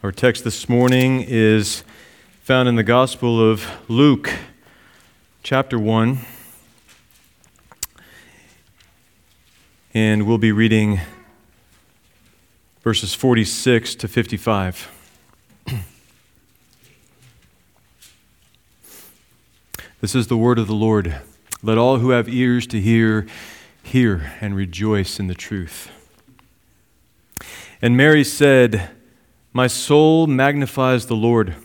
Our text this morning is found in the Gospel of Luke, chapter 1, and we'll be reading verses 46 to 55. This is the word of the Lord. Let all who have ears to hear, hear and rejoice in the truth. And Mary said, "My soul magnifies the Lord,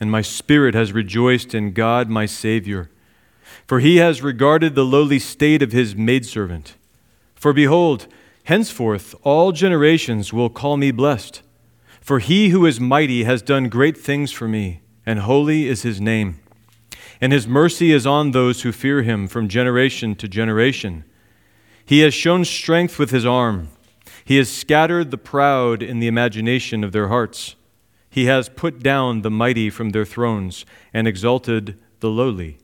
and my spirit has rejoiced in God my Savior, for he has regarded the lowly state of his maidservant. For behold, henceforth all generations will call me blessed, for he who is mighty has done great things for me, and holy is his name. And his mercy is on those who fear him from generation to generation. He has shown strength with his arm. He has scattered the proud in the imagination of their hearts. He has put down the mighty from their thrones and exalted the lowly.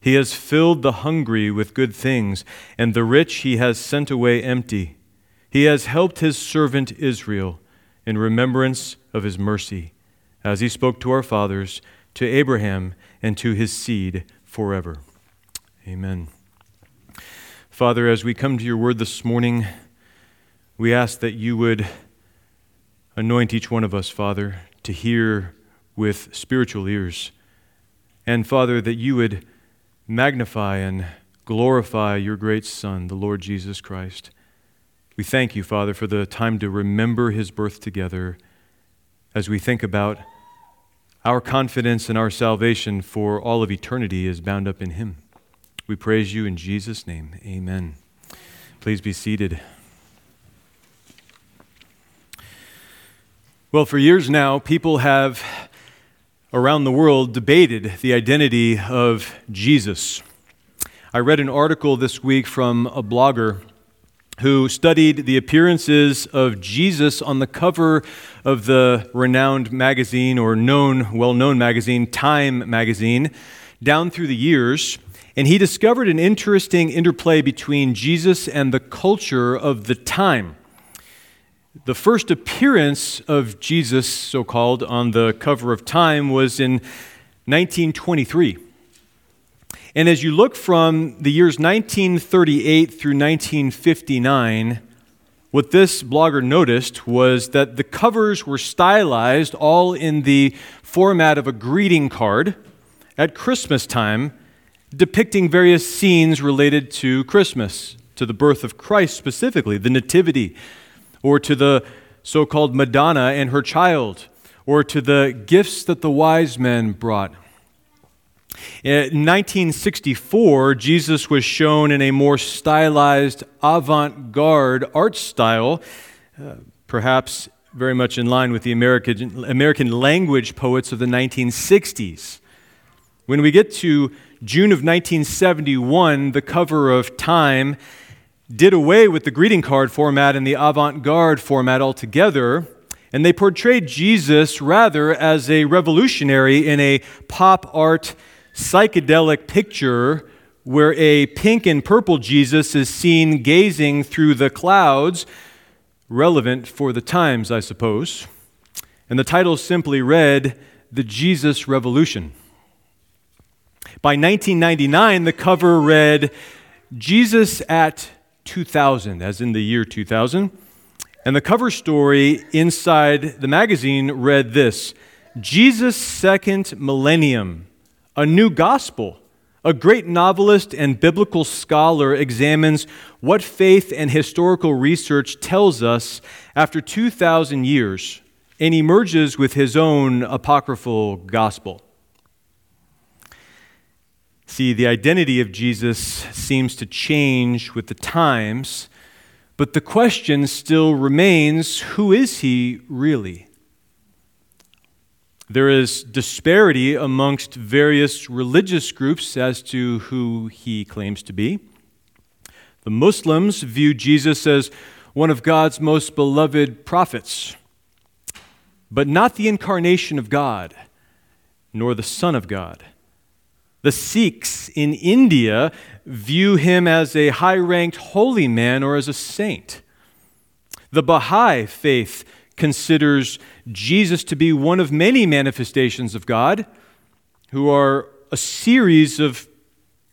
He has filled the hungry with good things, and the rich he has sent away empty. He has helped his servant Israel in remembrance of his mercy, as he spoke to our fathers, to Abraham, and to his seed forever." Amen. Father, as we come to your word this morning, we ask that you would anoint each one of us, Father, to hear with spiritual ears. And, Father, that you would magnify and glorify your great Son, the Lord Jesus Christ. We thank you, Father, for the time to remember his birth together as we think about our confidence and our salvation for all of eternity is bound up in him. We praise you in Jesus' name. Amen. Please be seated. Well, for years now, people have around the world debated the identity of Jesus. I read an article this week from a blogger who studied the appearances of Jesus on the cover of the renowned magazine or well-known magazine, Time magazine, down through the years, and he discovered an interesting interplay between Jesus and the culture of the time. The first appearance of Jesus, so-called, on the cover of Time was in 1923. And as you look from the years 1938 through 1959, what this blogger noticed was that the covers were stylized all in the format of a greeting card at Christmas time, depicting various scenes related to Christmas, to the birth of Christ specifically, the Nativity, or to the so-called Madonna and her child, or to the gifts that the wise men brought. In 1964, Jesus was shown in a more stylized avant-garde art style, perhaps very much in line with the American language poets of the 1960s. When we get to June of 1971, the cover of Time did away with the greeting card format and the avant-garde format altogether, and they portrayed Jesus rather as a revolutionary in a pop art psychedelic picture where a pink and purple Jesus is seen gazing through the clouds, relevant for the times, I suppose. And the title simply read, "The Jesus Revolution." By 1999, the cover read, "Jesus at 2000, as in the year 2000. And the cover story inside the magazine read this: "Jesus' Second Millennium, a new gospel. A great novelist and biblical scholar examines what faith and historical research tells us after 2,000 years and emerges with his own apocryphal gospel." See, the identity of Jesus seems to change with the times, but the question still remains, who is he really? There is disparity amongst various religious groups as to who he claims to be. The Muslims view Jesus as one of God's most beloved prophets, but not the incarnation of God, nor the Son of God. The Sikhs in India view him as a high-ranked holy man or as a saint. The Baha'i faith considers Jesus to be one of many manifestations of God, who are a series of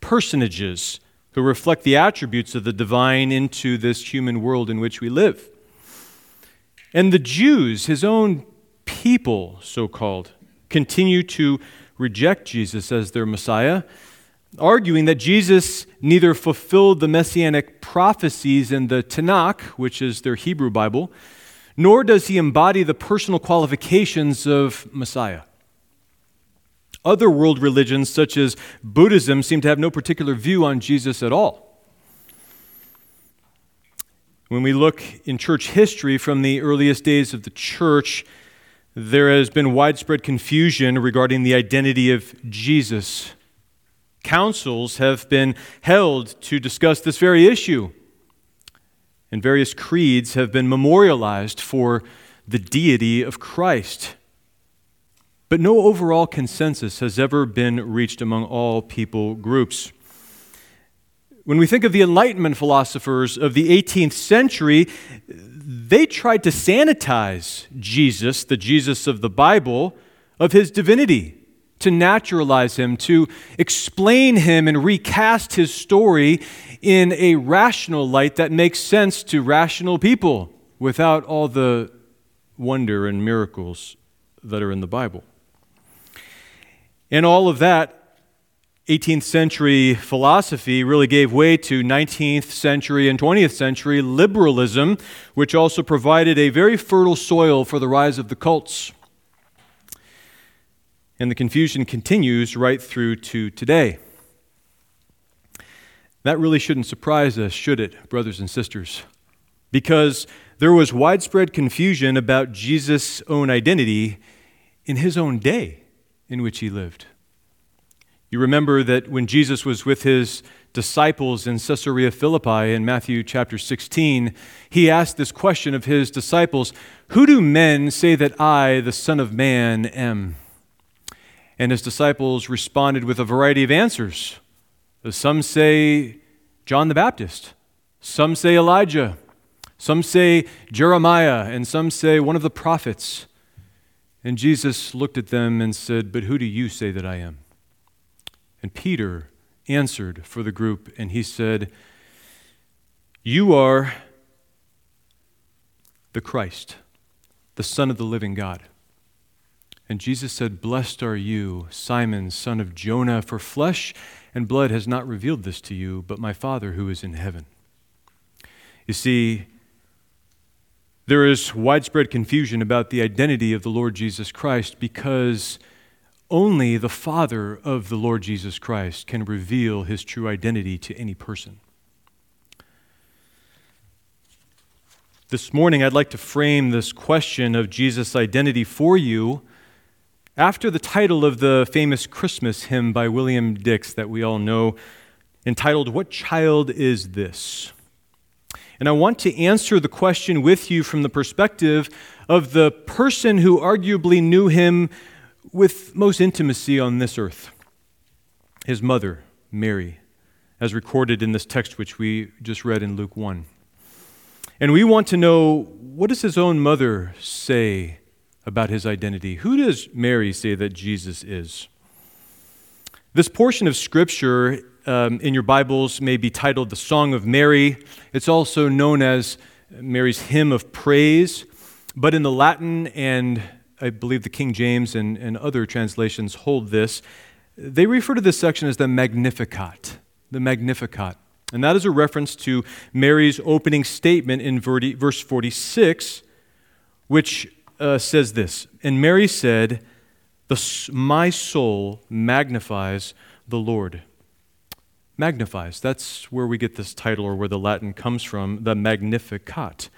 personages who reflect the attributes of the divine into this human world in which we live. And the Jews, his own people, so-called, continue to reject Jesus as their Messiah, arguing that Jesus neither fulfilled the messianic prophecies in the Tanakh, which is their Hebrew Bible, nor does he embody the personal qualifications of Messiah. Other world religions, such as Buddhism, seem to have no particular view on Jesus at all. When we look in church history from the earliest days of the church, there has been widespread confusion regarding the identity of Jesus. Councils have been held to discuss this very issue, and various creeds have been memorialized for the deity of Christ. But no overall consensus has ever been reached among all people groups. When we think of the Enlightenment philosophers of the 18th century, they tried to sanitize Jesus, the Jesus of the Bible, of his divinity, to naturalize him, to explain him and recast his story in a rational light that makes sense to rational people without all the wonder and miracles that are in the Bible. And all of that 18th century philosophy really gave way to 19th century and 20th century liberalism, which also provided a very fertile soil for the rise of the cults. And the confusion continues right through to today. That really shouldn't surprise us, should it, brothers and sisters? Because there was widespread confusion about Jesus' own identity in his own day in which he lived. You remember that when Jesus was with his disciples in Caesarea Philippi in Matthew chapter 16, he asked this question of his disciples, "Who do men say that I, the Son of Man, am?" And his disciples responded with a variety of answers. Some say John the Baptist, some say Elijah, some say Jeremiah, and some say one of the prophets. And Jesus looked at them and said, "But who do you say that I am?" And Peter answered for the group, and he said, "You are the Christ, the Son of the living God." And Jesus said, "Blessed are you, Simon, son of Jonah, for flesh and blood has not revealed this to you, but my Father who is in heaven." You see, there is widespread confusion about the identity of the Lord Jesus Christ because only the Father of the Lord Jesus Christ can reveal his true identity to any person. This morning, I'd like to frame this question of Jesus' identity for you after the title of the famous Christmas hymn by William Dix that we all know, entitled, "What Child Is This?" And I want to answer the question with you from the perspective of the person who arguably knew him with most intimacy on this earth, his mother, Mary, as recorded in this text which we just read in Luke 1. And we want to know, what does his own mother say about his identity? Who does Mary say that Jesus is? This portion of Scripture in your Bibles may be titled the Song of Mary. It's also known as Mary's Hymn of Praise, but in the Latin, and I believe the King James and other translations hold this, they refer to this section as the Magnificat, the Magnificat. And that is a reference to Mary's opening statement in verse 46, which says this, "And Mary said, my soul magnifies the Lord." Magnifies. That's where we get this title, or where the Latin comes from, the Magnificat.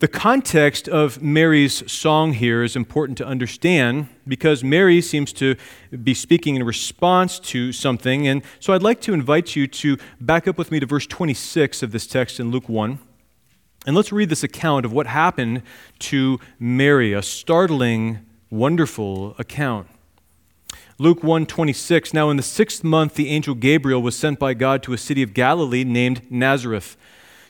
The context of Mary's song here is important to understand because Mary seems to be speaking in response to something. And so I'd like to invite you to back up with me to verse 26 of this text in Luke 1. And let's read this account of what happened to Mary, a startling, wonderful account. Luke 1:26, "Now in the 6th month the angel Gabriel was sent by God to a city of Galilee named Nazareth,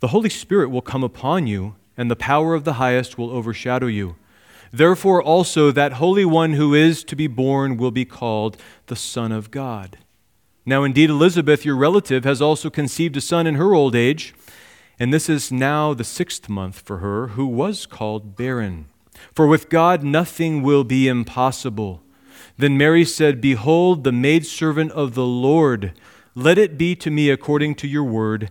"The Holy Spirit will come upon you, and the power of the Highest will overshadow you. Therefore also that Holy One who is to be born will be called the Son of God. Now indeed Elizabeth, your relative, has also conceived a son in her old age, and this is now the 6th month for her, who was called barren. For with God nothing will be impossible." Then Mary said, "Behold, the maidservant of the Lord, let it be to me according to your word."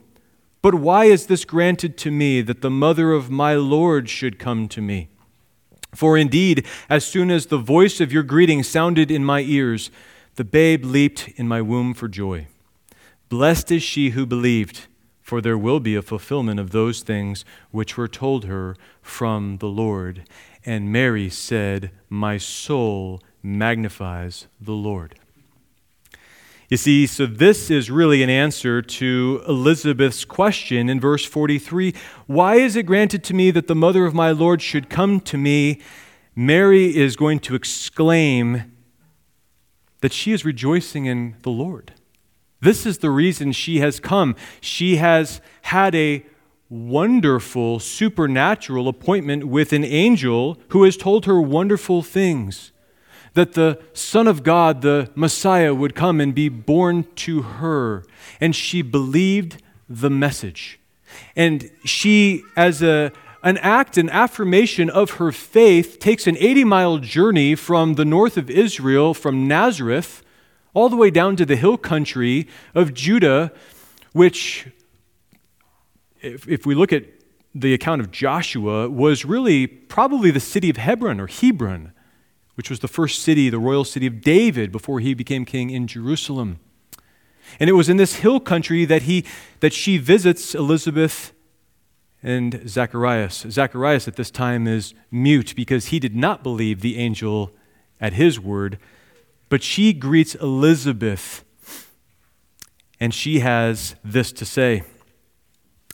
But why is this granted to me, that the mother of my Lord should come to me? For indeed, as soon as the voice of your greeting sounded in my ears, the babe leaped in my womb for joy. Blessed is she who believed, for there will be a fulfillment of those things which were told her from the Lord." And Mary said, "My soul magnifies the Lord." You see, so this is really an answer to Elizabeth's question in verse 43. Why is it granted to me that the mother of my Lord should come to me? Mary is going to exclaim that she is rejoicing in the Lord. This is the reason she has come. She has had a wonderful supernatural appointment with an angel who has told her wonderful things, that the Son of God, the Messiah, would come and be born to her. And she believed the message. And she, as an affirmation of her faith, takes an 80-mile journey from the north of Israel, from Nazareth, all the way down to the hill country of Judah, which, if we look at the account of Joshua, was really probably the city of Hebron, which was the first city, the royal city of David, before he became king in Jerusalem. And it was in this hill country that she visits Elizabeth and Zacharias. Zacharias at this time is mute because he did not believe the angel at his word, but she greets Elizabeth, and she has this to say,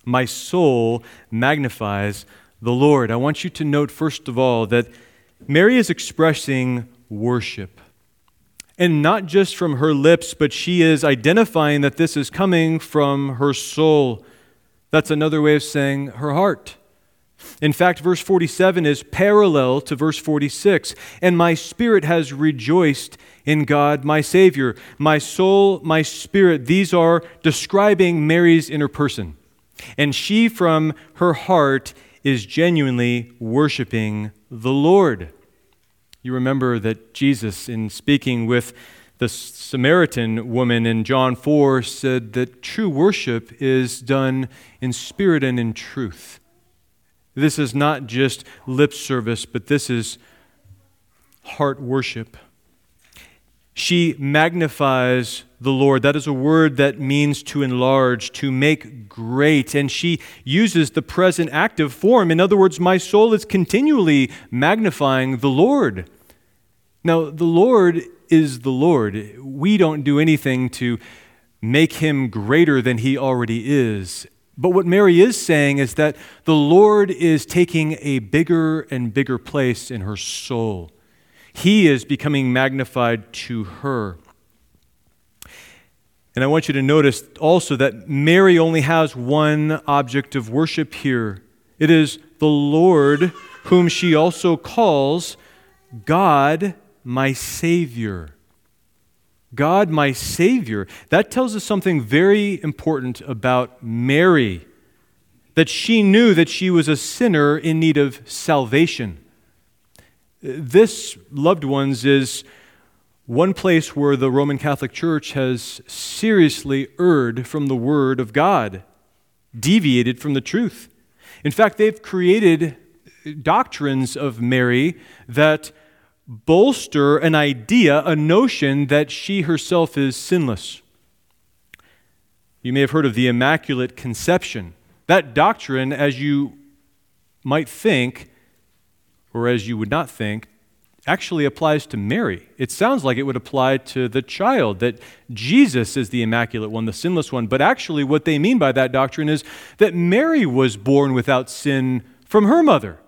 "My soul magnifies the Lord." I want you to note, first of all, that Mary is expressing worship, and not just from her lips, but she is identifying that this is coming from her soul. That's another way of saying her heart. In fact, verse 47 is parallel to verse 46. "And my spirit has rejoiced in God, my Savior." My soul, my spirit, these are describing Mary's inner person. And she, from her heart, is genuinely worshiping the Lord. You remember that Jesus, in speaking with the Samaritan woman in John 4, said that true worship is done in spirit and in truth. This is not just lip service, but this is heart worship. She magnifies the Lord. That is a word that means to enlarge, to make great. And she uses the present active form. In other words, my soul is continually magnifying the Lord. Now, the Lord is the Lord. We don't do anything to make him greater than he already is. But what Mary is saying is that the Lord is taking a bigger and bigger place in her soul. He is becoming magnified to her. And I want you to notice also that Mary only has one object of worship here. It is the Lord, whom she also calls God, my Savior. God, my Savior. That tells us something very important about Mary, that she knew that she was a sinner in need of salvation. This, loved ones, is one place where the Roman Catholic Church has seriously erred from the Word of God, deviated from the truth. In fact, they've created doctrines of Mary that bolster an idea, a notion that she herself is sinless. You may have heard of the Immaculate Conception. That doctrine, as you might think, or as you would not think, actually applies to Mary. It sounds like it would apply to the child, that Jesus is the immaculate one, the sinless one. But actually what they mean by that doctrine is that Mary was born without sin from her mother.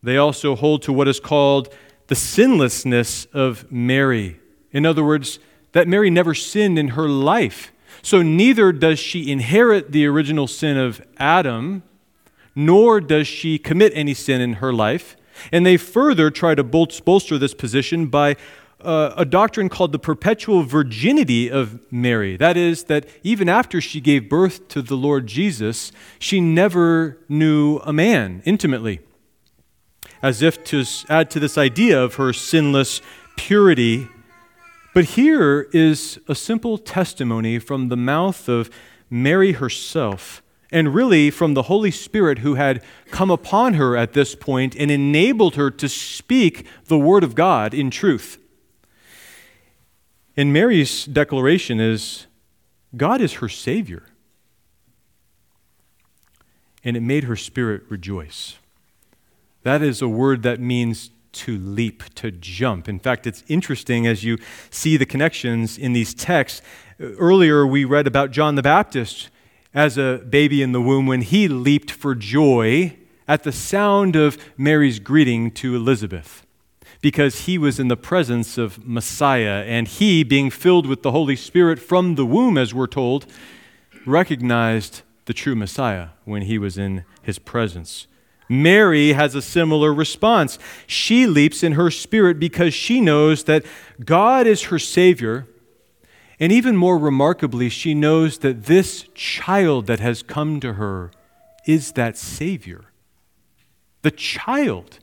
They also hold to what is called the sinlessness of Mary. In other words, that Mary never sinned in her life. So neither does she inherit the original sin of Adam, nor does she commit any sin in her life. And they further try to bolster this position by a doctrine called the perpetual virginity of Mary. That is, that even after she gave birth to the Lord Jesus, she never knew a man intimately, as if to add to this idea of her sinless purity. But here is a simple testimony from the mouth of Mary herself, and really from the Holy Spirit who had come upon her at this point and enabled her to speak the Word of God in truth. And Mary's declaration is, God is her Savior. And it made her spirit rejoice. That is a word that means to leap, to jump. In fact, it's interesting as you see the connections in these texts. Earlier, we read about John the Baptist as a baby in the womb when he leaped for joy at the sound of Mary's greeting to Elizabeth, because he was in the presence of Messiah, and he, being filled with the Holy Spirit from the womb, as we're told, recognized the true Messiah when he was in his presence. Mary has a similar response. She leaps in her spirit because she knows that God is her Savior. And even more remarkably, she knows that this child that has come to her is that Savior. The child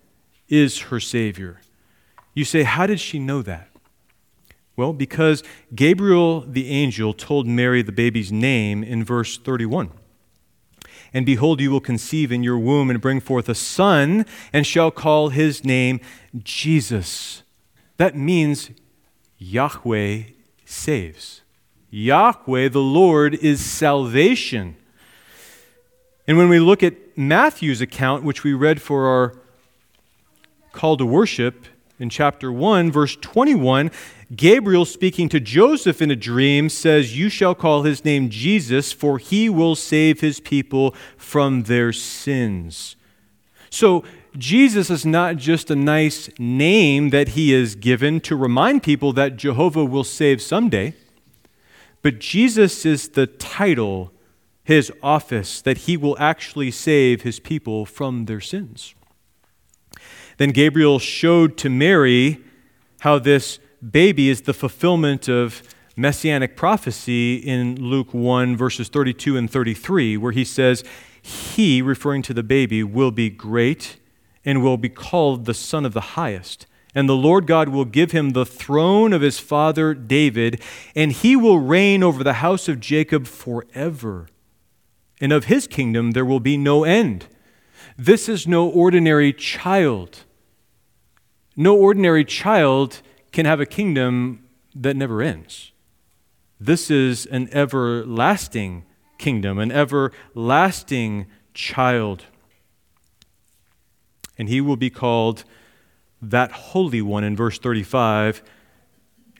is her Savior. You say, how did she know that? Well, because Gabriel the angel told Mary the baby's name in verse 31. And behold, you will conceive in your womb and bring forth a son, and shall call his name Jesus. That means Yahweh saves. Yahweh, the Lord, is salvation. And when we look at Matthew's account, which we read for our call to worship in chapter 1, verse 21, Gabriel, speaking to Joseph in a dream, says, you shall call his name Jesus, for he will save his people from their sins. So Jesus is not just a nice name that he is given to remind people that Jehovah will save someday, but Jesus is the title, his office, that he will actually save his people from their sins. Then Gabriel showed to Mary how this baby is the fulfillment of messianic prophecy in Luke 1, verses 32 and 33, where he says, he, referring to the baby, will be great and will be called the Son of the Highest. And the Lord God will give him the throne of his father David, and he will reign over the house of Jacob forever. And of his kingdom there will be no end. This is no ordinary child. No ordinary child can have a kingdom that never ends. This is an everlasting kingdom, an everlasting child. And he will be called that Holy One in verse 35,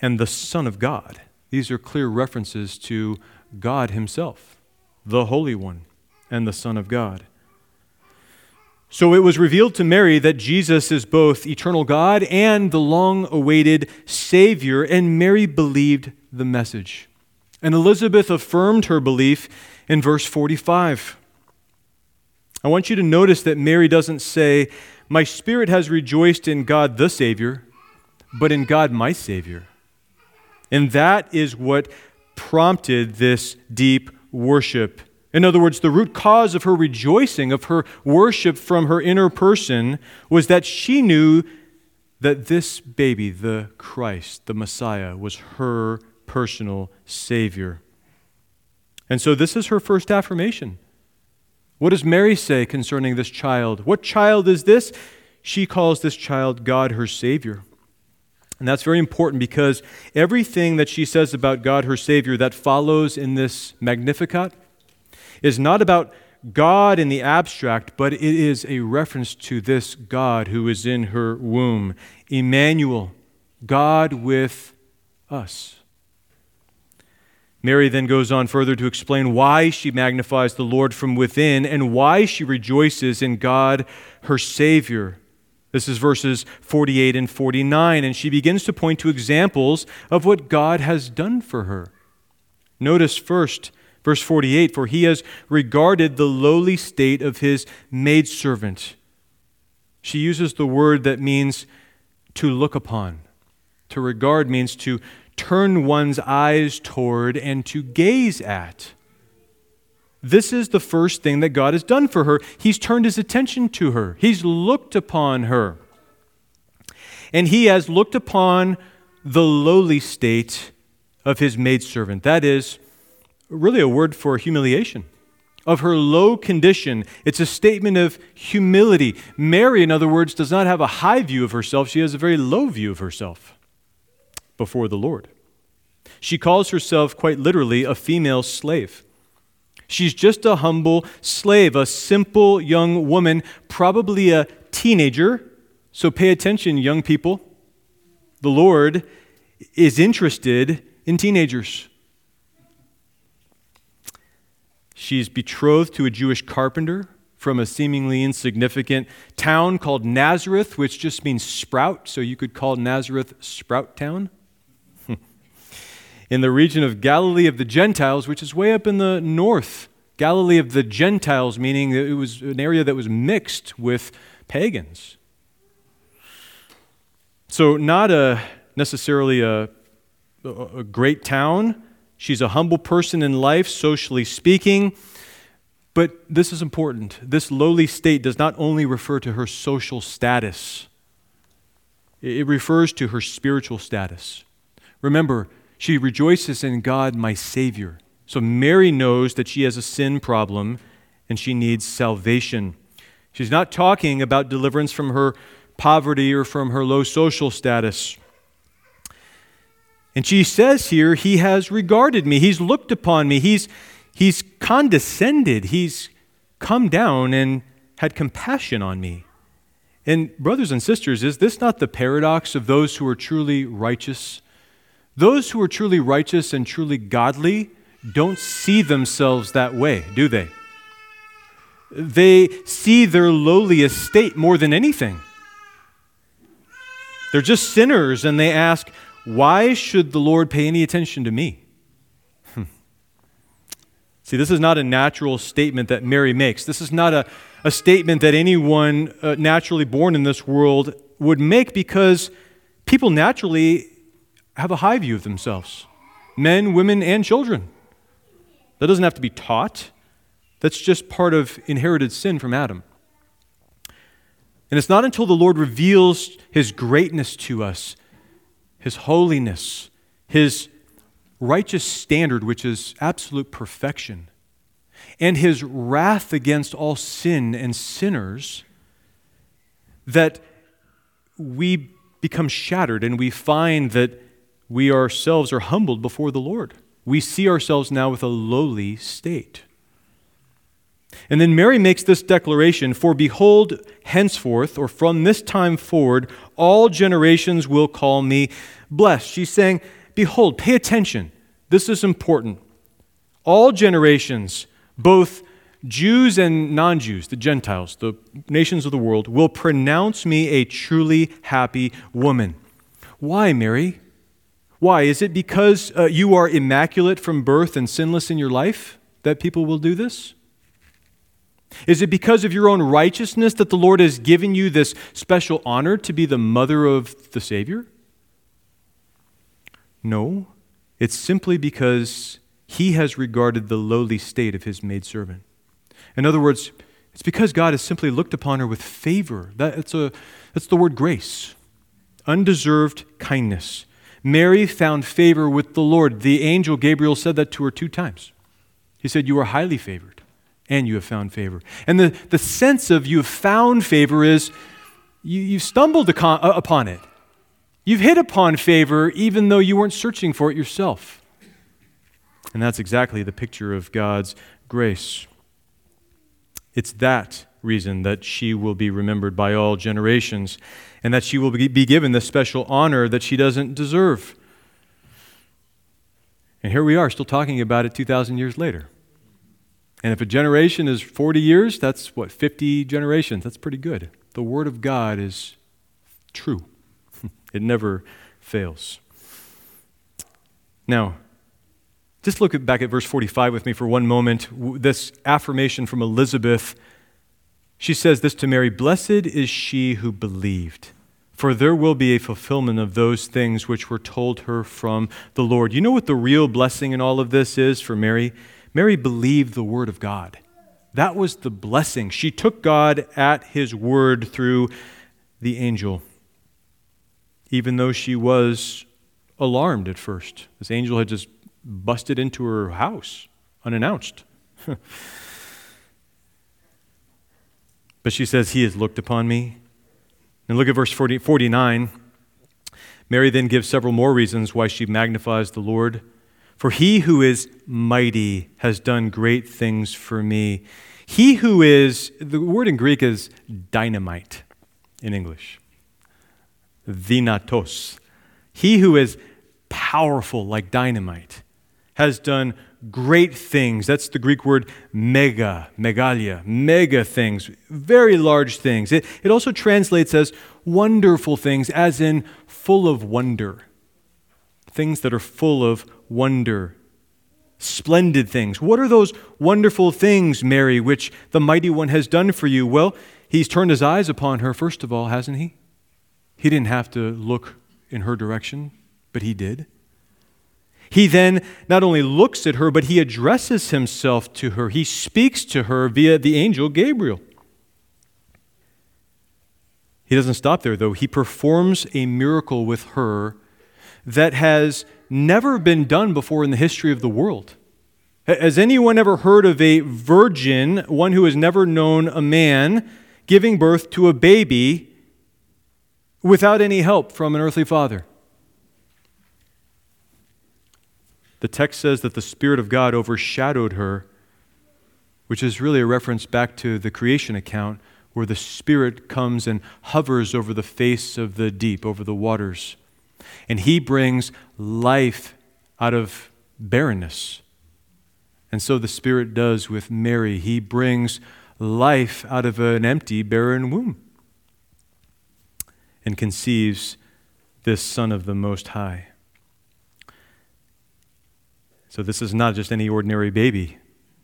and the Son of God. These are clear references to God himself. the Holy One, and the Son of God. So it was revealed to Mary that Jesus is both eternal God and the long-awaited Savior, and Mary believed the message. And Elizabeth affirmed her belief in verse 45. I want you to notice that Mary doesn't say, "My spirit has rejoiced in God the Savior," but in God my Savior. And that is what prompted this deep worship. In other words, the root cause of her rejoicing, of her worship from her inner person, was that she knew that this baby, the Christ, the Messiah, was her personal Savior. And so this is her first affirmation. What does Mary say concerning this child? What child is this? She calls this child God her Savior. And that's very important, because everything that she says about God her Savior that follows in this Magnificat is not about God in the abstract, but it is a reference to this God who is in her womb. Emmanuel, God with us. Mary then goes on further to explain why she magnifies the Lord from within and why she rejoices in God, her Savior. This is verses 48 and 49, and she begins to point to examples of what God has done for her. Notice first, verse 48, "For he has regarded the lowly state of his maidservant." She uses the word that means to look upon. To regard means to turn one's eyes toward and to gaze at. This is the first thing that God has done for her. He's turned his attention to her. He's looked upon her. And he has looked upon the lowly state of his maidservant. That is really a word for humiliation, of her low condition. It's a statement of humility. Mary, in other words, does not have a high view of herself. She has a very low view of herself before the Lord. She calls herself quite literally a female slave. She's just a humble slave, a simple young woman, probably a teenager. So pay attention, young people. The Lord is interested in teenagers. She's betrothed to a Jewish carpenter from a seemingly insignificant town called Nazareth, which just means sprout, so you could call Nazareth Sprout Town, in the region of Galilee of the Gentiles, which is way up in the north. Galilee of the Gentiles, meaning that it was an area that was mixed with pagans. So not necessarily a great town. She's a humble person in life, socially speaking. But this is important. This lowly state does not only refer to her social status. It refers to her spiritual status. Remember, she rejoices in God, my Savior. So Mary knows that she has a sin problem and she needs salvation. She's not talking about deliverance from her poverty or from her low social status. And she says here, he has regarded me. He's looked upon me. He's condescended. He's come down and had compassion on me. And brothers and sisters, is this not the paradox of those who are truly righteous? Those who are truly righteous and truly godly don't see themselves that way, do they? They see their lowly estate more than anything. They're just sinners, and they ask, why should the Lord pay any attention to me? See, this is not a natural statement that Mary makes. This is not a statement that anyone naturally born in this world would make, because people naturally have a high view of themselves. Men, women, and children. That doesn't have to be taught. That's just part of inherited sin from Adam. And it's not until the Lord reveals his greatness to us, his holiness, his righteous standard, which is absolute perfection, and his wrath against all sin and sinners, that we become shattered and we find that we ourselves are humbled before the Lord. We see ourselves now with a lowly state. And then Mary makes this declaration, "For behold, henceforth," or from this time forward, "all generations will call me blessed." She's saying, behold, pay attention. This is important. All generations both Jews and non-Jews, the Gentiles, the nations of the world, will pronounce me a truly happy woman. Why, Mary? Why? Is it because you are immaculate from birth and sinless in your life that people will do this? Is it because of your own righteousness that the Lord has given you this special honor to be the mother of the Savior? No, it's simply because he has regarded the lowly state of his maidservant. In other words, it's because God has simply looked upon her with favor. That's the word grace, undeserved kindness. Mary found favor with the Lord. The angel Gabriel said that to her 2 times. He said, "You are highly favored, and you have found favor." And the sense of "you have found favor" is you've stumbled upon it. You've hit upon favor even though you weren't searching for it yourself. And that's exactly the picture of God's grace. It's that reason that she will be remembered by all generations and that she will be given the special honor that she doesn't deserve. And here we are still talking about it 2,000 years later. And if a generation is 40 years, that's what, 50 generations. That's pretty good. The Word of God is true. It never fails. Now, just look back at verse 45 with me for one moment. This affirmation from Elizabeth, she says this to Mary, "Blessed is she who believed, for there will be a fulfillment of those things which were told her from the Lord." You know what the real blessing in all of this is for Mary? Mary believed the word of God. That was the blessing. She took God at his word through the angel, even though she was alarmed at first. This angel had just busted into her house unannounced. But she says, "He has looked upon me." And look at verse 49. Mary then gives several more reasons why she magnifies the Lord. "For he who is mighty has done great things for me." He who is, the word in Greek is dynamite in English. Dynatos. He who is powerful like dynamite has done great things. That's the Greek word mega, megalia, mega things, very large things. It also translates as wonderful things, as in full of wonder, things that are full of wonder, splendid things. What are those wonderful things, Mary, which the Mighty One has done for you? Well, he's turned his eyes upon her, first of all, hasn't he? He didn't have to look in her direction, but he did. He then not only looks at her, but he addresses himself to her. He speaks to her via the angel Gabriel. He doesn't stop there, though. He performs a miracle with her that has never been done before in the history of the world. Has anyone ever heard of a virgin, one who has never known a man, giving birth to a baby without any help from an earthly father? The text says that the Spirit of God overshadowed her, which is really a reference back to the creation account where the Spirit comes and hovers over the face of the deep, over the waters. And he brings life out of barrenness. And so the Spirit does with Mary. He brings life out of an empty, barren womb and conceives this Son of the Most High. So this is not just any ordinary baby.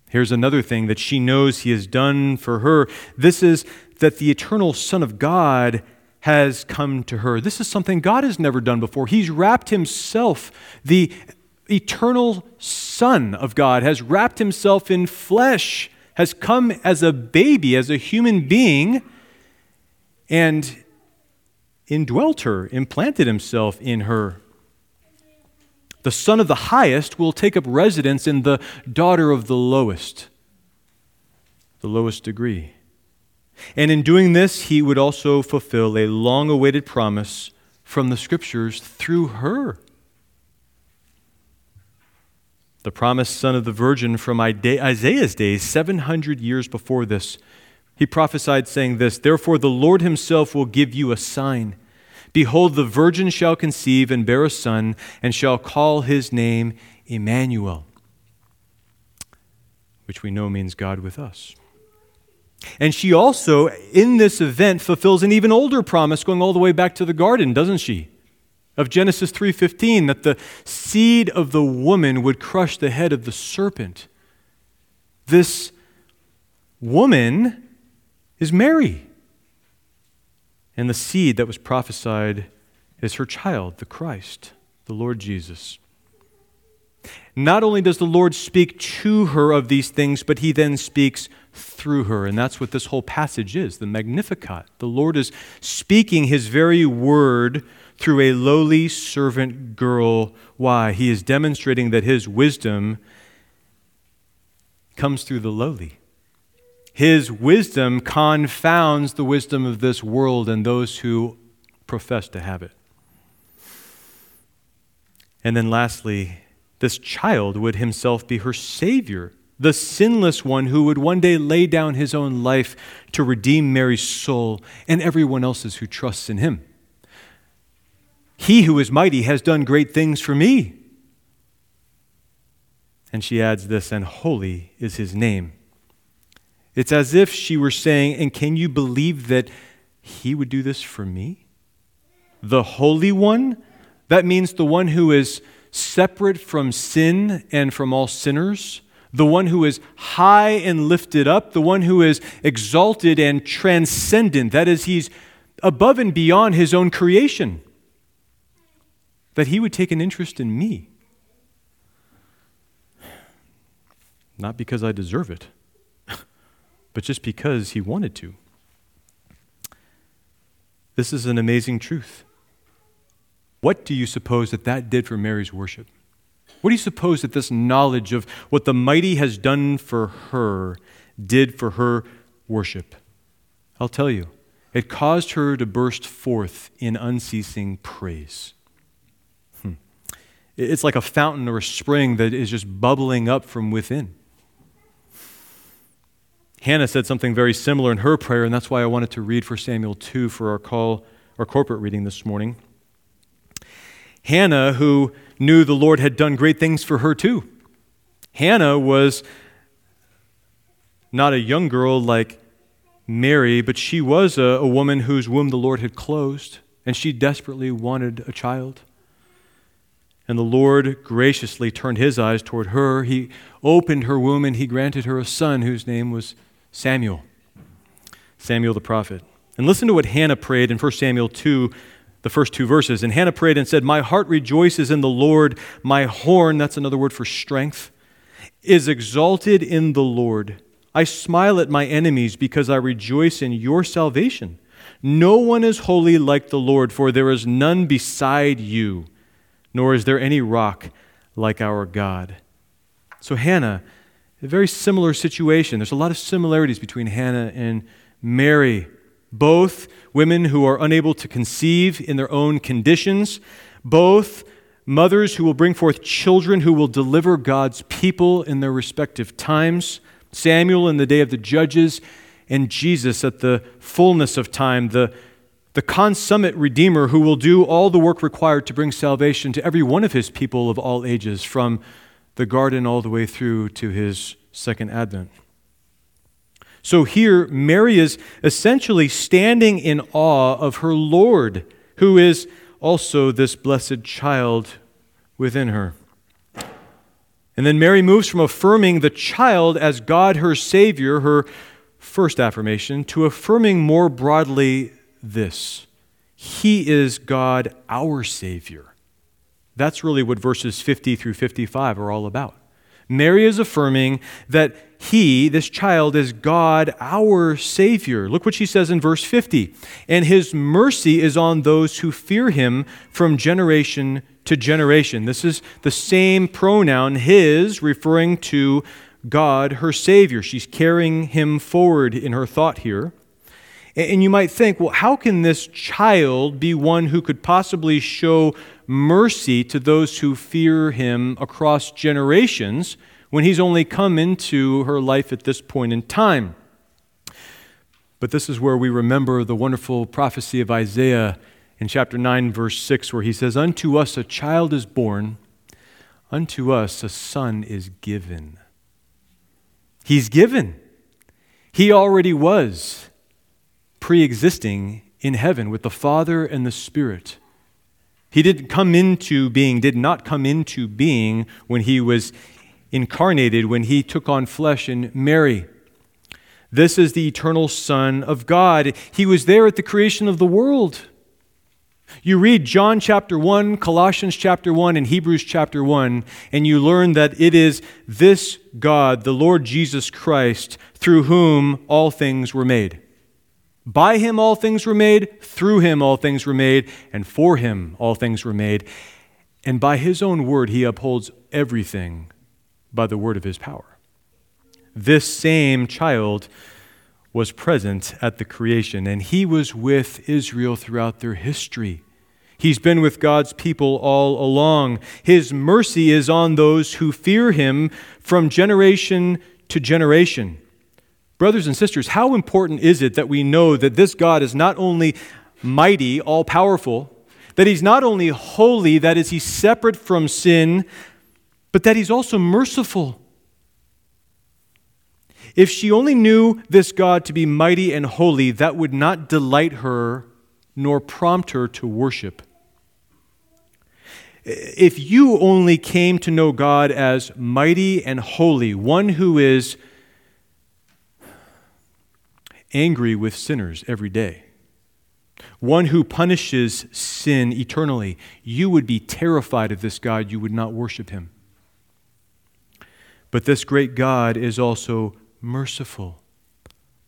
Here's another thing that she knows he has done for her. This is that the eternal Son of God has come to her. This is something God has never done before. He's wrapped himself, the eternal Son of God has wrapped himself in flesh, has come as a baby, as a human being, and indwelt her, implanted himself in her. The Son of the Highest will take up residence in the daughter of the lowest degree. And in doing this, he would also fulfill a long-awaited promise from the Scriptures through her. The promised Son of the Virgin from Isaiah's days, 700 years before this, he prophesied saying this, "Therefore the Lord himself will give you a sign. Behold, the virgin shall conceive and bear a son, and shall call his name Emmanuel." which we know means God with us. And she also, in this event, fulfills an even older promise going all the way back to the garden, doesn't she? Of Genesis 3:15, that the seed of the woman would crush the head of the serpent. This woman is Mary. And the seed that was prophesied is her child, the Christ, the Lord Jesus. Not only does the Lord speak to her of these things, but he then speaks through her. And that's what this whole passage is, the Magnificat. The Lord is speaking his very word through a lowly servant girl. Why? He is demonstrating that his wisdom comes through the lowly. His wisdom confounds the wisdom of this world and those who profess to have it. And then lastly, this child would himself be her Savior, the sinless one who would one day lay down his own life to redeem Mary's soul and everyone else's who trusts in him. He who is mighty has done great things for me. And she adds this, and holy is his name. It's as if she were saying, and can you believe that he would do this for me? The Holy One? That means the one who is separate from sin and from all sinners. The one who is high and lifted up. The one who is exalted and transcendent. That is, he's above and beyond his own creation. That he would take an interest in me. Not because I deserve it, but just because he wanted to. This is an amazing truth. What do you suppose that that did for Mary's worship? What do you suppose that this knowledge of what the mighty has done for her did for her worship? I'll tell you. It caused her to burst forth in unceasing praise. It's like a fountain or a spring that is just bubbling up from within. Hannah said something very similar in her prayer, and that's why I wanted to read 1 Samuel 2 for our corporate reading this morning. Hannah, who knew the Lord had done great things for her too. Hannah was not a young girl like Mary, but she was a woman whose womb the Lord had closed, and she desperately wanted a child. And the Lord graciously turned his eyes toward her. He opened her womb and he granted her a son whose name was Samuel, Samuel the prophet. And listen to what Hannah prayed in 1 Samuel 2, the first two verses. And Hannah prayed and said, "My heart rejoices in the Lord. My horn," that's another word for strength, "is exalted in the Lord. I smile at my enemies because I rejoice in your salvation. No one is holy like the Lord, for there is none beside you. Nor is there any rock like our God." So Hannah, a very similar situation. There's a lot of similarities between Hannah and Mary. Both women who are unable to conceive in their own conditions. Both mothers who will bring forth children who will deliver God's people in their respective times. Samuel in the day of the judges, and Jesus at the fullness of time, the consummate Redeemer who will do all the work required to bring salvation to every one of his people of all ages, from the garden all the way through to his second advent. So here, Mary is essentially standing in awe of her Lord, who is also this blessed child within her. And then Mary moves from affirming the child as God, her Savior, her first affirmation, to affirming more broadly this: he is God, our Savior. That's really what verses 50 through 55 are all about. Mary is affirming that he, this child, is God, our Savior. Look what she says in verse 50. "And his mercy is on those who fear him from generation to generation." This is the same pronoun, his, referring to God, her Savior. She's carrying him forward in her thought here. And you might think, well, how can this child be one who could possibly show mercy to those who fear him across generations when he's only come into her life at this point in time? But this is where we remember the wonderful prophecy of Isaiah in chapter 9, verse 6, where he says, "Unto us a child is born, unto us a son is given." He's given. He already was pre-existing in heaven with the Father and the Spirit. He did not come into being when he was incarnated, when he took on flesh in Mary. This is the eternal Son of God. He was there at the creation of the world. You read John chapter 1, Colossians chapter 1, and Hebrews chapter 1, and you learn that it is this God, the Lord Jesus Christ, through whom all things were made. By him all things were made, through him all things were made, and for him all things were made. And by his own word he upholds everything by the word of his power. This same child was present at the creation, and he was with Israel throughout their history. He's been with God's people all along. His mercy is on those who fear him from generation to generation. Brothers and sisters, how important is it that we know that this God is not only mighty, all-powerful, that he's not only holy, that is, he's separate from sin, but that he's also merciful. If she only knew this God to be mighty and holy, that would not delight her nor prompt her to worship. If you only came to know God as mighty and holy, one who is angry with sinners every day, one who punishes sin eternally, you would be terrified of this God. You would not worship him. But this great God is also merciful.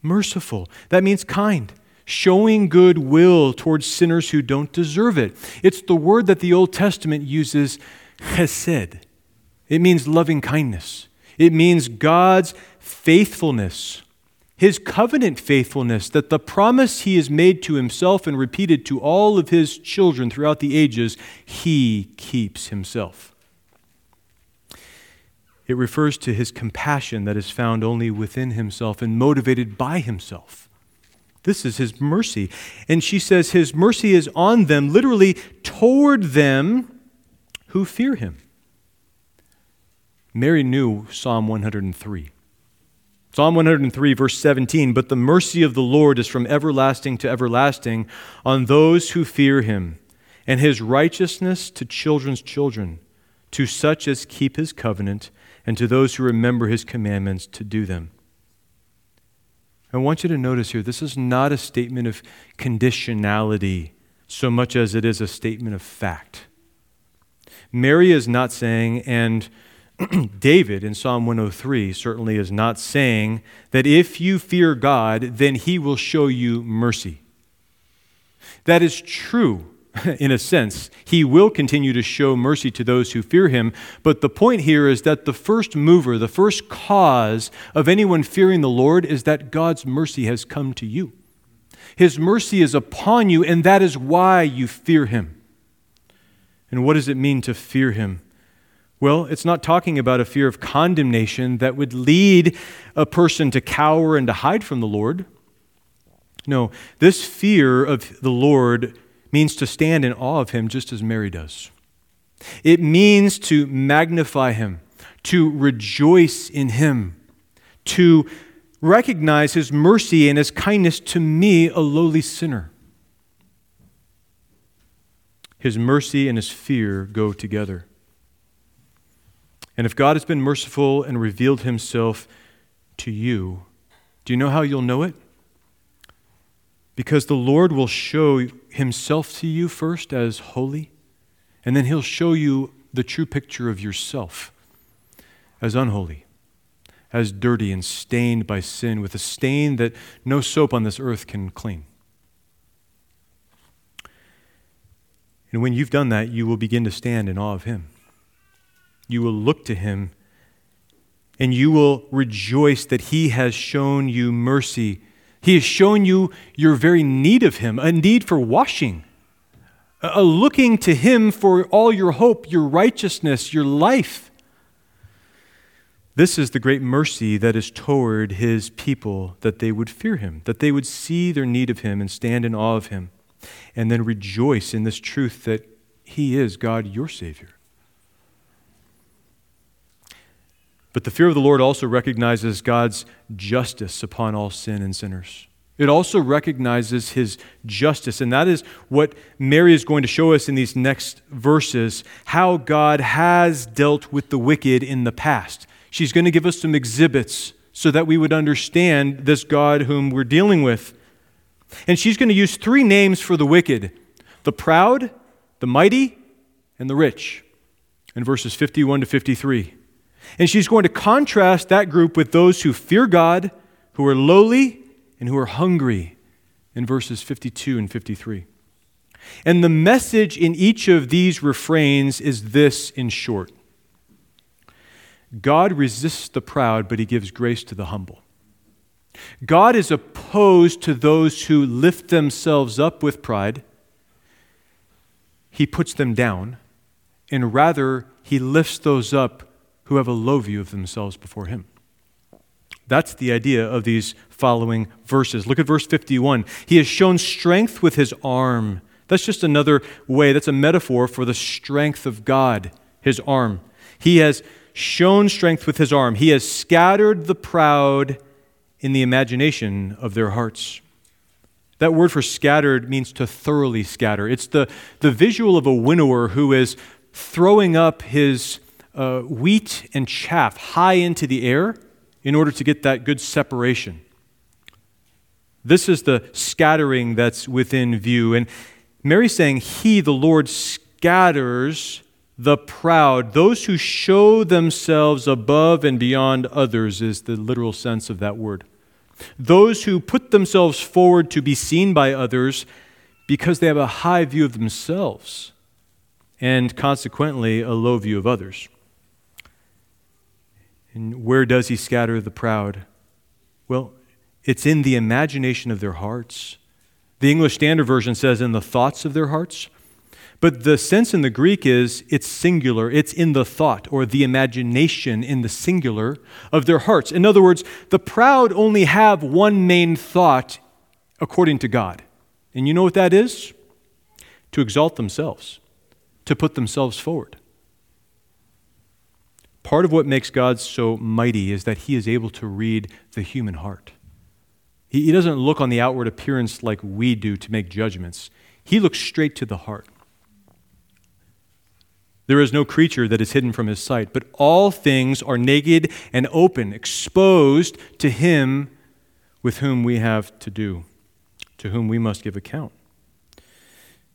Merciful. That means kind, showing goodwill towards sinners who don't deserve it. It's the word that the Old Testament uses, chesed. It means loving kindness. It means God's faithfulness, his covenant faithfulness, that the promise he has made to himself and repeated to all of his children throughout the ages, he keeps himself. It refers to his compassion that is found only within himself and motivated by himself. This is his mercy. And she says his mercy is on them, literally toward them who fear him. Mary knew Psalm 103. Psalm 103, verse 17, "But the mercy of the Lord is from everlasting to everlasting on those who fear him, and his righteousness to children's children, to such as keep his covenant, and to those who remember his commandments to do them." I want you to notice here, this is not a statement of conditionality so much as it is a statement of fact. Mary is not saying, and David in Psalm 103 certainly is not saying, that if you fear God, then he will show you mercy. That is true. In a sense, he will continue to show mercy to those who fear him. But the point here is that the first mover, the first cause of anyone fearing the Lord is that God's mercy has come to you. His mercy is upon you, and that is why you fear him. And what does it mean to fear him? Well, it's not talking about a fear of condemnation that would lead a person to cower and to hide from the Lord. No, this fear of the Lord means to stand in awe of him just as Mary does. It means to magnify him, to rejoice in him, to recognize his mercy and his kindness to me, a lowly sinner. His mercy and his fear go together. And if God has been merciful and revealed himself to you, do you know how you'll know it? Because the Lord will show himself to you first as holy, and then he'll show you the true picture of yourself as unholy, as dirty and stained by sin, with a stain that no soap on this earth can clean. And when you've done that, you will begin to stand in awe of him. You will look to him, and you will rejoice that he has shown you mercy. He has shown you your very need of him, a need for washing, a looking to him for all your hope, your righteousness, your life. This is the great mercy that is toward his people, that they would fear him, that they would see their need of him and stand in awe of him, and then rejoice in this truth that he is God, your Savior. But the fear of the Lord also recognizes God's justice upon all sin and sinners. It also recognizes his justice, and that is what Mary is going to show us in these next verses, how God has dealt with the wicked in the past. She's going to give us some exhibits so that we would understand this God whom we're dealing with. And she's going to use three names for the wicked: the proud, the mighty, and the rich, in verses 51 to 53. And she's going to contrast that group with those who fear God, who are lowly, and who are hungry, in verses 52 and 53. And the message in each of these refrains is this in short: God resists the proud, but he gives grace to the humble. God is opposed to those who lift themselves up with pride. He puts them down, and rather he lifts those up who have a low view of themselves before him. That's the idea of these following verses. Look at verse 51. He has shown strength with his arm. That's just another way, that's a metaphor for the strength of God, his arm. He has shown strength with his arm. He has scattered the proud in the imagination of their hearts. That word for scattered means to thoroughly scatter. It's the visual of a winnower who is throwing up his wheat and chaff high into the air in order to get that good separation. This is the scattering that's within view. And Mary's saying, he, the Lord, scatters the proud. Those who show themselves above and beyond others is the literal sense of that word. Those who put themselves forward to be seen by others because they have a high view of themselves and consequently a low view of others. And where does he scatter the proud? Well, it's in the imagination of their hearts. The English Standard Version says in the thoughts of their hearts, but the sense in the Greek is it's singular. It's in the thought or the imagination in the singular of their hearts. In other words, the proud only have one main thought according to God. And you know what that is? To exalt themselves, to put themselves forward. Part of what makes God so mighty is that he is able to read the human heart. He doesn't look on the outward appearance like we do to make judgments. He looks straight to the heart. There is no creature that is hidden from his sight, but all things are naked and open, exposed to him with whom we have to do, to whom we must give account.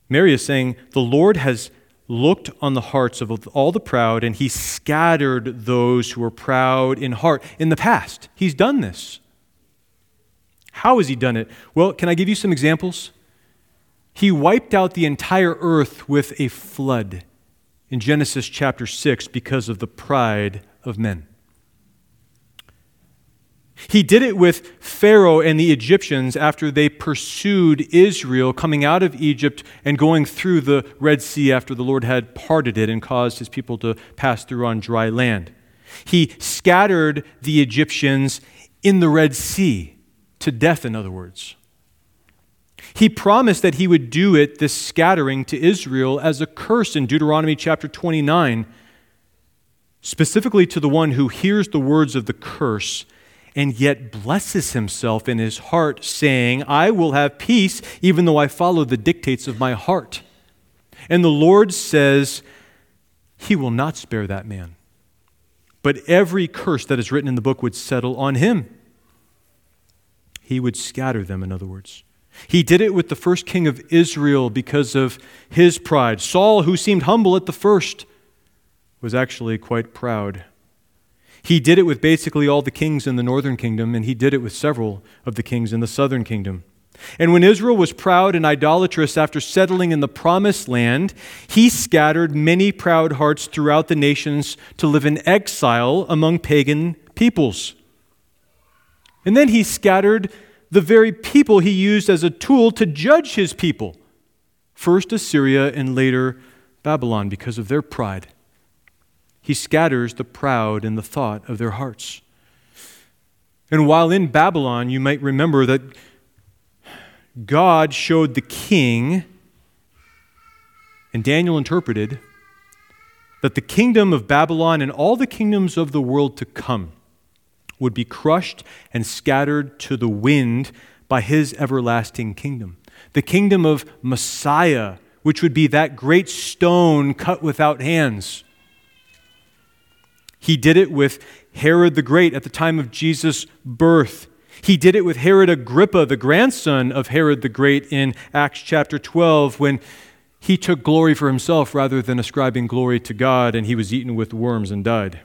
Mary is saying, the Lord has looked on the hearts of all the proud, and he scattered those who were proud in heart. In the past, he's done this. How has he done it? Well, can I give you some examples? He wiped out the entire earth with a flood in Genesis chapter 6 because of the pride of men. He did it with Pharaoh and the Egyptians after they pursued Israel, coming out of Egypt and going through the Red Sea after the Lord had parted it and caused his people to pass through on dry land. He scattered the Egyptians in the Red Sea, to death, in other words. He promised that he would do it, this scattering, to Israel as a curse in Deuteronomy chapter 29, specifically to the one who hears the words of the curse and yet blesses himself in his heart, saying, I will have peace, even though I follow the dictates of my heart. And the Lord says, he will not spare that man, but every curse that is written in the book would settle on him. He would scatter them, in other words. He did it with the first king of Israel because of his pride. Saul, who seemed humble at the first, was actually quite proud. He did it with basically all the kings in the northern kingdom, and he did it with several of the kings in the southern kingdom. And when Israel was proud and idolatrous after settling in the promised land, he scattered many proud hearts throughout the nations to live in exile among pagan peoples. And then he scattered the very people he used as a tool to judge his people, first Assyria and later Babylon, because of their pride. He scatters the proud in the thought of their hearts. And while in Babylon, you might remember that God showed the king, and Daniel interpreted, that the kingdom of Babylon and all the kingdoms of the world to come would be crushed and scattered to the wind by his everlasting kingdom. The kingdom of Messiah, which would be that great stone cut without hands. He did it with Herod the Great at the time of Jesus' birth. He did it with Herod Agrippa, the grandson of Herod the Great, in Acts chapter 12, when he took glory for himself rather than ascribing glory to God, and he was eaten with worms and died.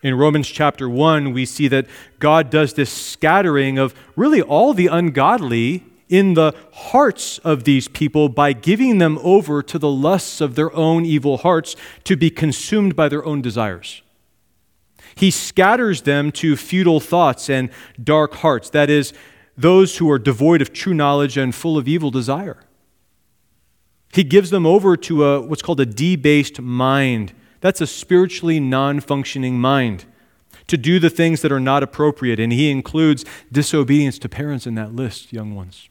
In Romans chapter 1, we see that God does this scattering of really all the ungodly in the hearts of these people by giving them over to the lusts of their own evil hearts to be consumed by their own desires. He scatters them to futile thoughts and dark hearts, that is, those who are devoid of true knowledge and full of evil desire. He gives them over to what's called a debased mind. That's a spiritually non-functioning mind to do the things that are not appropriate, and he includes disobedience to parents in that list, young ones.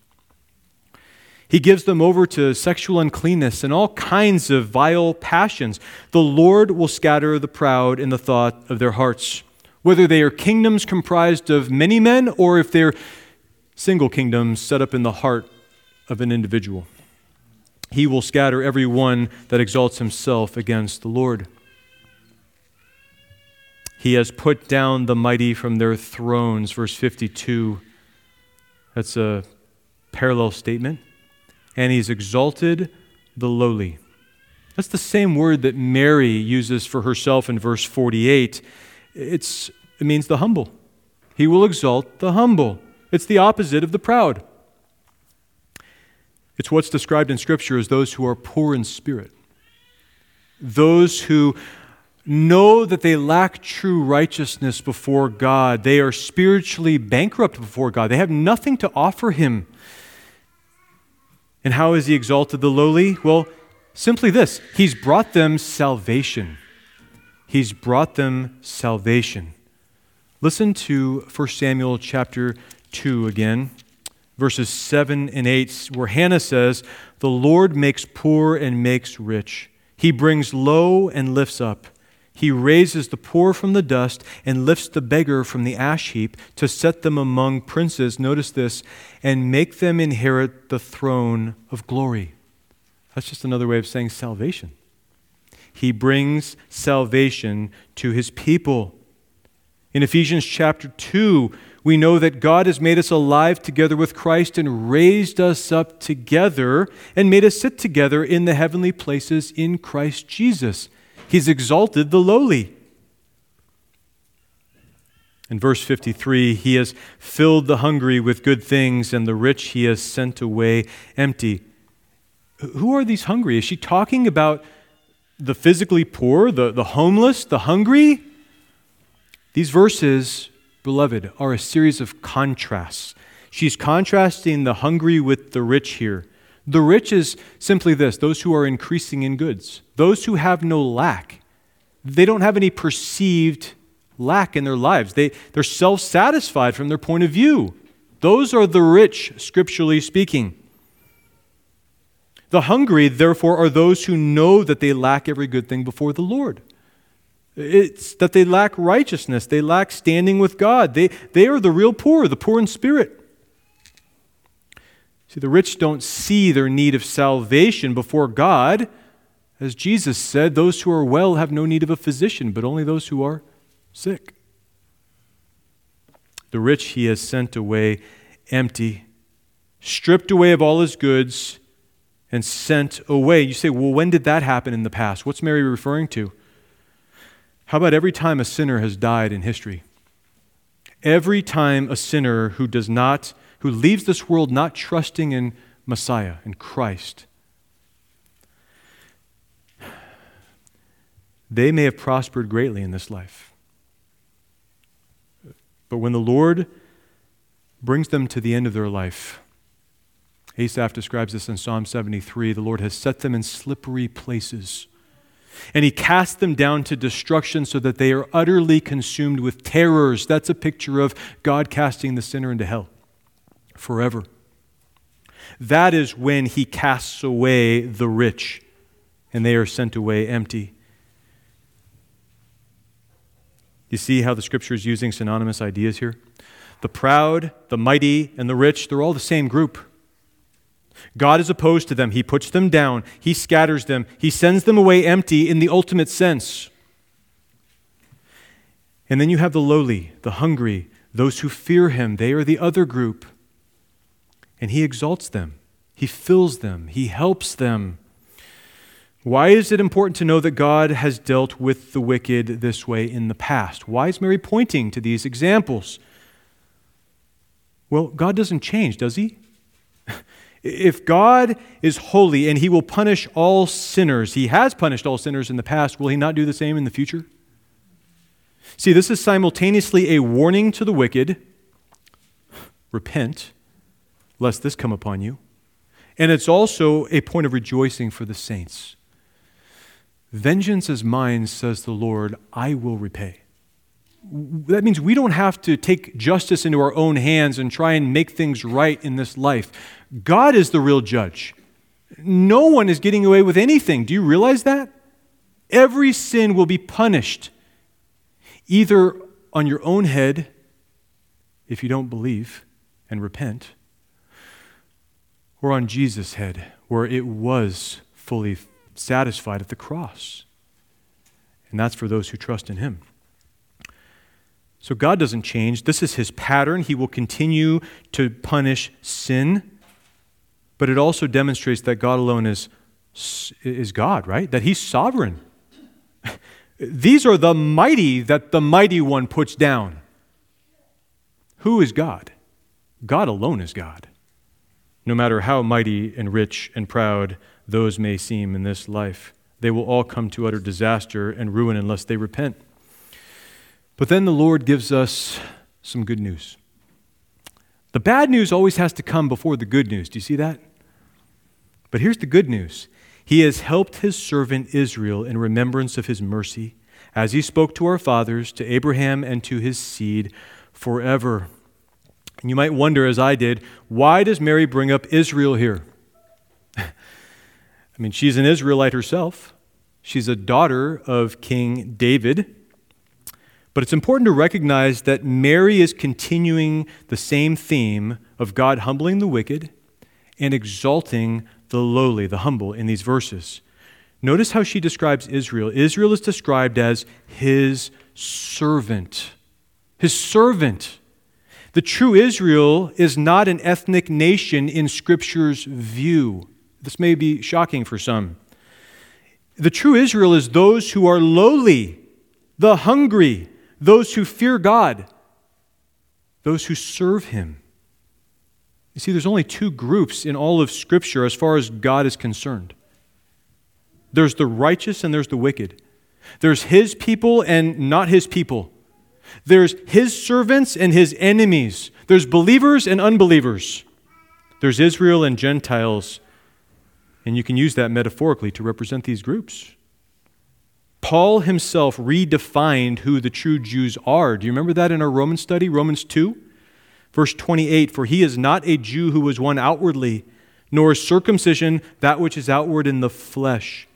He gives them over to sexual uncleanness and all kinds of vile passions. The Lord will scatter the proud in the thought of their hearts, whether they are kingdoms comprised of many men or if they're single kingdoms set up in the heart of an individual. He will scatter every one that exalts himself against the Lord. He has put down the mighty from their thrones, verse 52. That's a parallel statement. And he's exalted the lowly. That's the same word that Mary uses for herself in verse 48. It means the humble. He will exalt the humble. It's the opposite of the proud. It's what's described in Scripture as those who are poor in spirit. Those who know that they lack true righteousness before God. They are spiritually bankrupt before God. They have nothing to offer him. And how has he exalted the lowly? Well, simply this. He's brought them salvation. He's brought them salvation. Listen to 1 Samuel chapter 2 again, verses 7 and 8, where Hannah says, "The Lord makes poor and makes rich. He brings low and lifts up. He raises the poor from the dust and lifts the beggar from the ash heap to set them among princes," notice this, "and make them inherit the throne of glory." That's just another way of saying salvation. He brings salvation to his people. In Ephesians chapter 2, we know that God has made us alive together with Christ and raised us up together and made us sit together in the heavenly places in Christ Jesus. He's exalted the lowly. In verse 53, he has filled the hungry with good things, and the rich he has sent away empty. Who are these hungry? Is she talking about the physically poor, the homeless, the hungry? These verses, beloved, are a series of contrasts. She's contrasting the hungry with the rich here. The rich is simply this, those who are increasing in goods, those who have no lack. They don't have any perceived lack in their lives. They're self-satisfied from their point of view. Those are the rich, scripturally speaking. The hungry, therefore, are those who know that they lack every good thing before the Lord. It's that they lack righteousness. They lack standing with God. They are the poor in spirit. See, the rich don't see their need of salvation before God. As Jesus said, those who are well have no need of a physician, but only those who are sick. The rich he has sent away empty, stripped away of all his goods, and sent away. You say, well, when did that happen in the past? What's Mary referring to? How about every time a sinner has died in history? Every time a sinner who leaves this world not trusting in Messiah, in Christ. They may have prospered greatly in this life. But when the Lord brings them to the end of their life, Asaph describes this in Psalm 73, the Lord has set them in slippery places, and he cast them down to destruction so that they are utterly consumed with terrors. That's a picture of God casting the sinner into hell. Forever. That is when he casts away the rich. and they are sent away empty. You see how the Scripture is using synonymous ideas here? The proud, the mighty, and the rich, they're all the same group. God is opposed to them. He puts them down. He scatters them. He sends them away empty in the ultimate sense. And then you have the lowly, the hungry, those who fear him. They are the other group. And he exalts them. He fills them. He helps them. Why is it important to know that God has dealt with the wicked this way in the past? Why is Mary pointing to these examples? Well, God doesn't change, does he? If God is holy and he will punish all sinners, he has punished all sinners in the past, will he not do the same in the future? See, this is simultaneously a warning to the wicked, repent, lest this come upon you, and it's also a point of rejoicing for the saints. Vengeance is mine, says the Lord, I will repay. That means we don't have to take justice into our own hands and try and make things right in this life. God is the real judge. No one is getting away with anything. Do you realize that? Every sin will be punished, either on your own head, if you don't believe and repent, or on Jesus' head, where it was fully satisfied at the cross. And that's for those who trust in him. So God doesn't change. This is his pattern. He will continue to punish sin. But it also demonstrates that God alone is God, right? That he's sovereign. These are the mighty that the mighty one puts down. Who is God? God alone is God. No matter how mighty and rich and proud those may seem in this life, they will all come to utter disaster and ruin unless they repent. But then the Lord gives us some good news. The bad news always has to come before the good news. Do you see that? But here's the good news. He has helped his servant Israel in remembrance of his mercy, as he spoke to our fathers, to Abraham, and to his seed forever. And you might wonder, as I did, why does Mary bring up Israel here? I mean, she's an Israelite herself. She's a daughter of King David. But it's important to recognize that Mary is continuing the same theme of God humbling the wicked and exalting the lowly, the humble, in these verses. Notice how she describes Israel. Israel is described as his servant. His servant. The true Israel is not an ethnic nation in Scripture's view. This may be shocking for some. The true Israel is those who are lowly, the hungry, those who fear God, those who serve him. You see, there's only two groups in all of Scripture as far as God is concerned. There's the righteous and there's the wicked. There's his people and not his people. There's his servants and his enemies. There's believers and unbelievers. There's Israel and Gentiles. And you can use that metaphorically to represent these groups. Paul himself redefined who the true Jews are. Do you remember that in our Romans study? Romans 2, verse 28, for he is not a Jew who was one outwardly, nor is circumcision that which is outward in the flesh.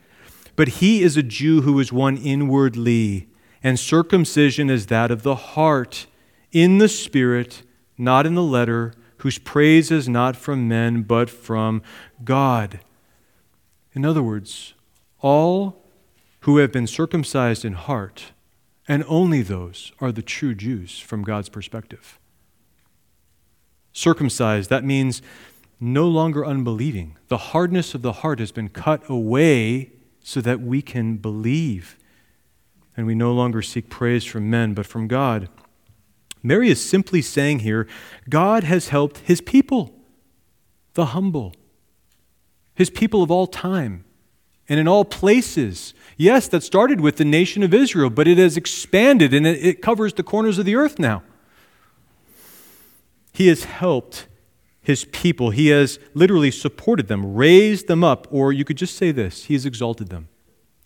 But he is a Jew who is one inwardly, and circumcision is that of the heart, in the spirit, not in the letter, whose praise is not from men, but from God. In other words, all who have been circumcised in heart, and only those are the true Jews from God's perspective. Circumcised, that means no longer unbelieving. The hardness of the heart has been cut away so that we can believe, and we no longer seek praise from men, but from God. Mary is simply saying here, God has helped his people, the humble, his people of all time, and in all places. Yes, that started with the nation of Israel, but it has expanded and it covers the corners of the earth now. He has helped his people. He has literally supported them, raised them up, or you could just say this, he's exalted them.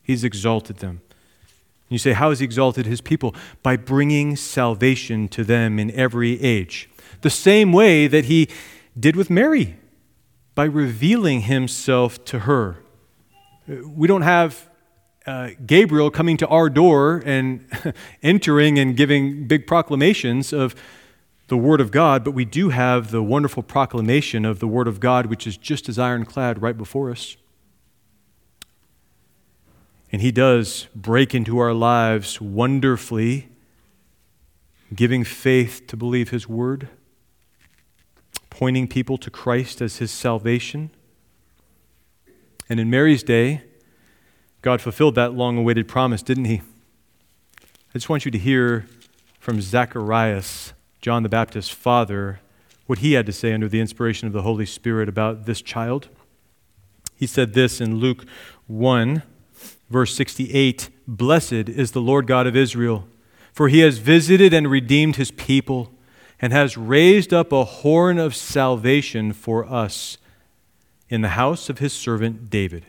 He's exalted them. You say, how has he exalted his people? By bringing salvation to them in every age. The same way that he did with Mary, by revealing himself to her. We don't have Gabriel coming to our door and entering and giving big proclamations of the Word of God, but we do have the wonderful proclamation of the Word of God, which is just as ironclad right before us. And he does break into our lives wonderfully, giving faith to believe his word, pointing people to Christ as his salvation. And in Mary's day, God fulfilled that long-awaited promise, didn't he? I just want you to hear from Zacharias, John the Baptist's father, what he had to say under the inspiration of the Holy Spirit about this child. He said this in Luke 1, verse 68, "Blessed is the Lord God of Israel, for he has visited and redeemed his people and has raised up a horn of salvation for us in the house of his servant David,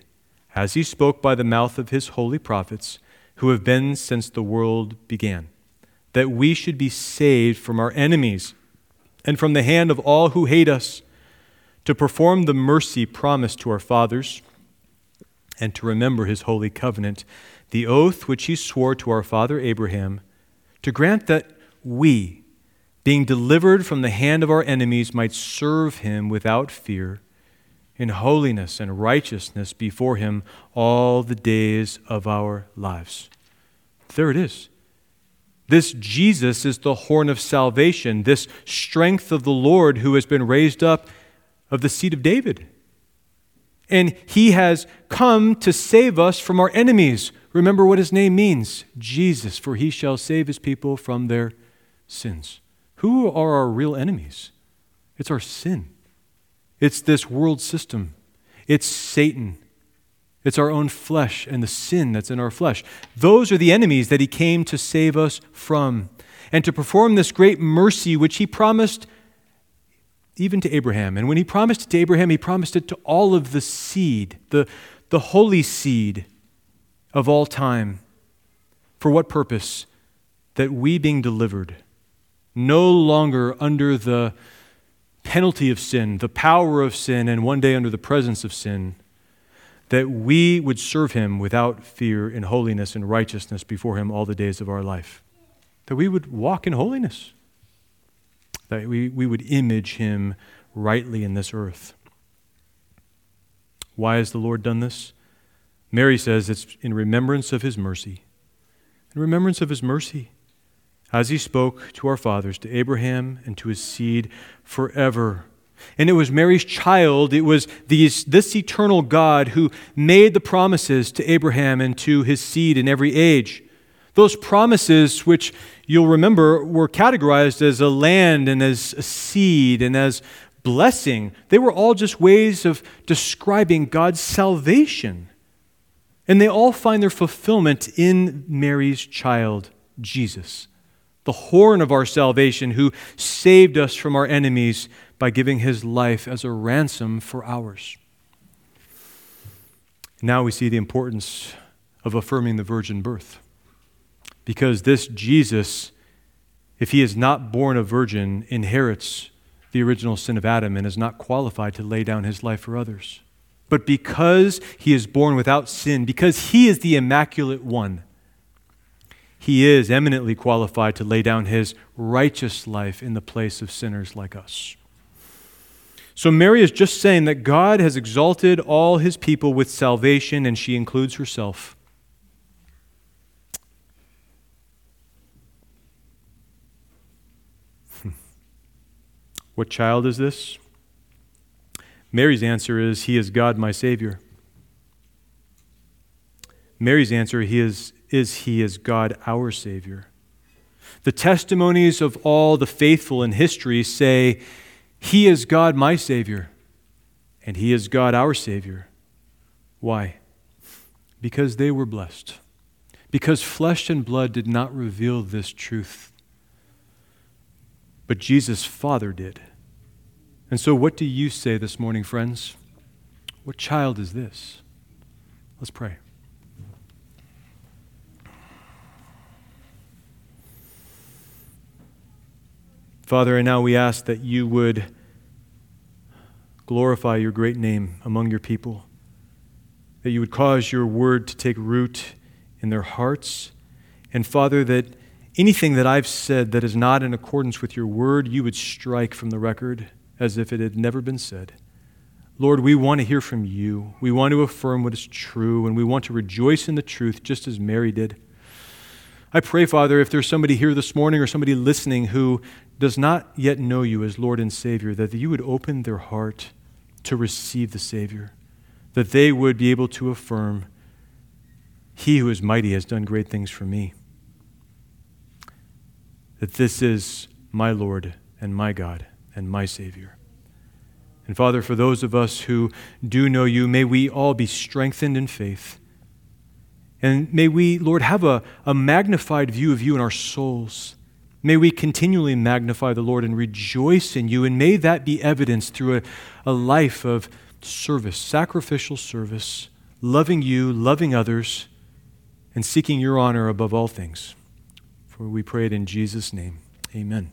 as he spoke by the mouth of his holy prophets, who have been since the world began, that we should be saved from our enemies and from the hand of all who hate us, to perform the mercy promised to our fathers, and to remember his holy covenant, the oath which he swore to our father Abraham, to grant that we, being delivered from the hand of our enemies, might serve him without fear, in holiness and righteousness before him all the days of our lives." There it is. This Jesus is the horn of salvation, this strength of the Lord who has been raised up of the seed of David. And he has come to save us from our enemies. Remember what his name means, Jesus, for he shall save his people from their sins. Who are our real enemies? It's our sin. It's this world system. It's Satan. It's our own flesh and the sin that's in our flesh. Those are the enemies that he came to save us from and to perform this great mercy which he promised even to Abraham. And when he promised it to Abraham, he promised it to all of the seed, the holy seed of all time. For what purpose? That we, being delivered, no longer under the penalty of sin, the power of sin, and one day under the presence of sin, that we would serve him without fear in holiness and righteousness before him all the days of our life. That we would walk in holiness. That we would image him rightly in this earth. Why has the Lord done this? Mary says it's in remembrance of his mercy. In remembrance of his mercy, as he spoke to our fathers, to Abraham and to his seed forever. And it was Mary's child, it was this eternal God who made the promises to Abraham and to his seed in every age. Those promises, which you'll remember, were categorized as a land and as a seed and as blessing. They were all just ways of describing God's salvation. And they all find their fulfillment in Mary's child, Jesus, the horn of our salvation, who saved us from our enemies by giving his life as a ransom for ours. Now we see the importance of affirming the virgin birth, because this Jesus, if he is not born a virgin, inherits the original sin of Adam and is not qualified to lay down his life for others. But because he is born without sin, because he is the immaculate one, he is eminently qualified to lay down his righteous life in the place of sinners like us. So Mary is just saying that God has exalted all his people with salvation, and she includes herself. What child is this? Mary's answer is, he is God, my Savior. Mary's answer is he is God, our Savior. The testimonies of all the faithful in history say, he is God, my Savior, and he is God, our Savior. Why? Because they were blessed. Because flesh and blood did not reveal this truth, but Jesus' Father did. And so what do you say this morning, friends? What child is this? Let's pray. Father, and now we ask that you would glorify your great name among your people, that you would cause your word to take root in their hearts. And Father, that anything that I've said that is not in accordance with your word, you would strike from the record as if it had never been said. Lord, we want to hear from you. We want to affirm what is true, and we want to rejoice in the truth just as Mary did. I pray, Father, if there's somebody here this morning or somebody listening who does not yet know you as Lord and Savior, that you would open their heart to receive the Savior, that they would be able to affirm, he who is mighty has done great things for me, that this is my Lord and my God and my Savior. And Father, for those of us who do know you, may we all be strengthened in faith. And may we, Lord, have a magnified view of you in our souls. May we continually magnify the Lord and rejoice in you. And may that be evidenced through a life of service, sacrificial service, loving you, loving others, and seeking your honor above all things. For we pray it in Jesus' name. Amen.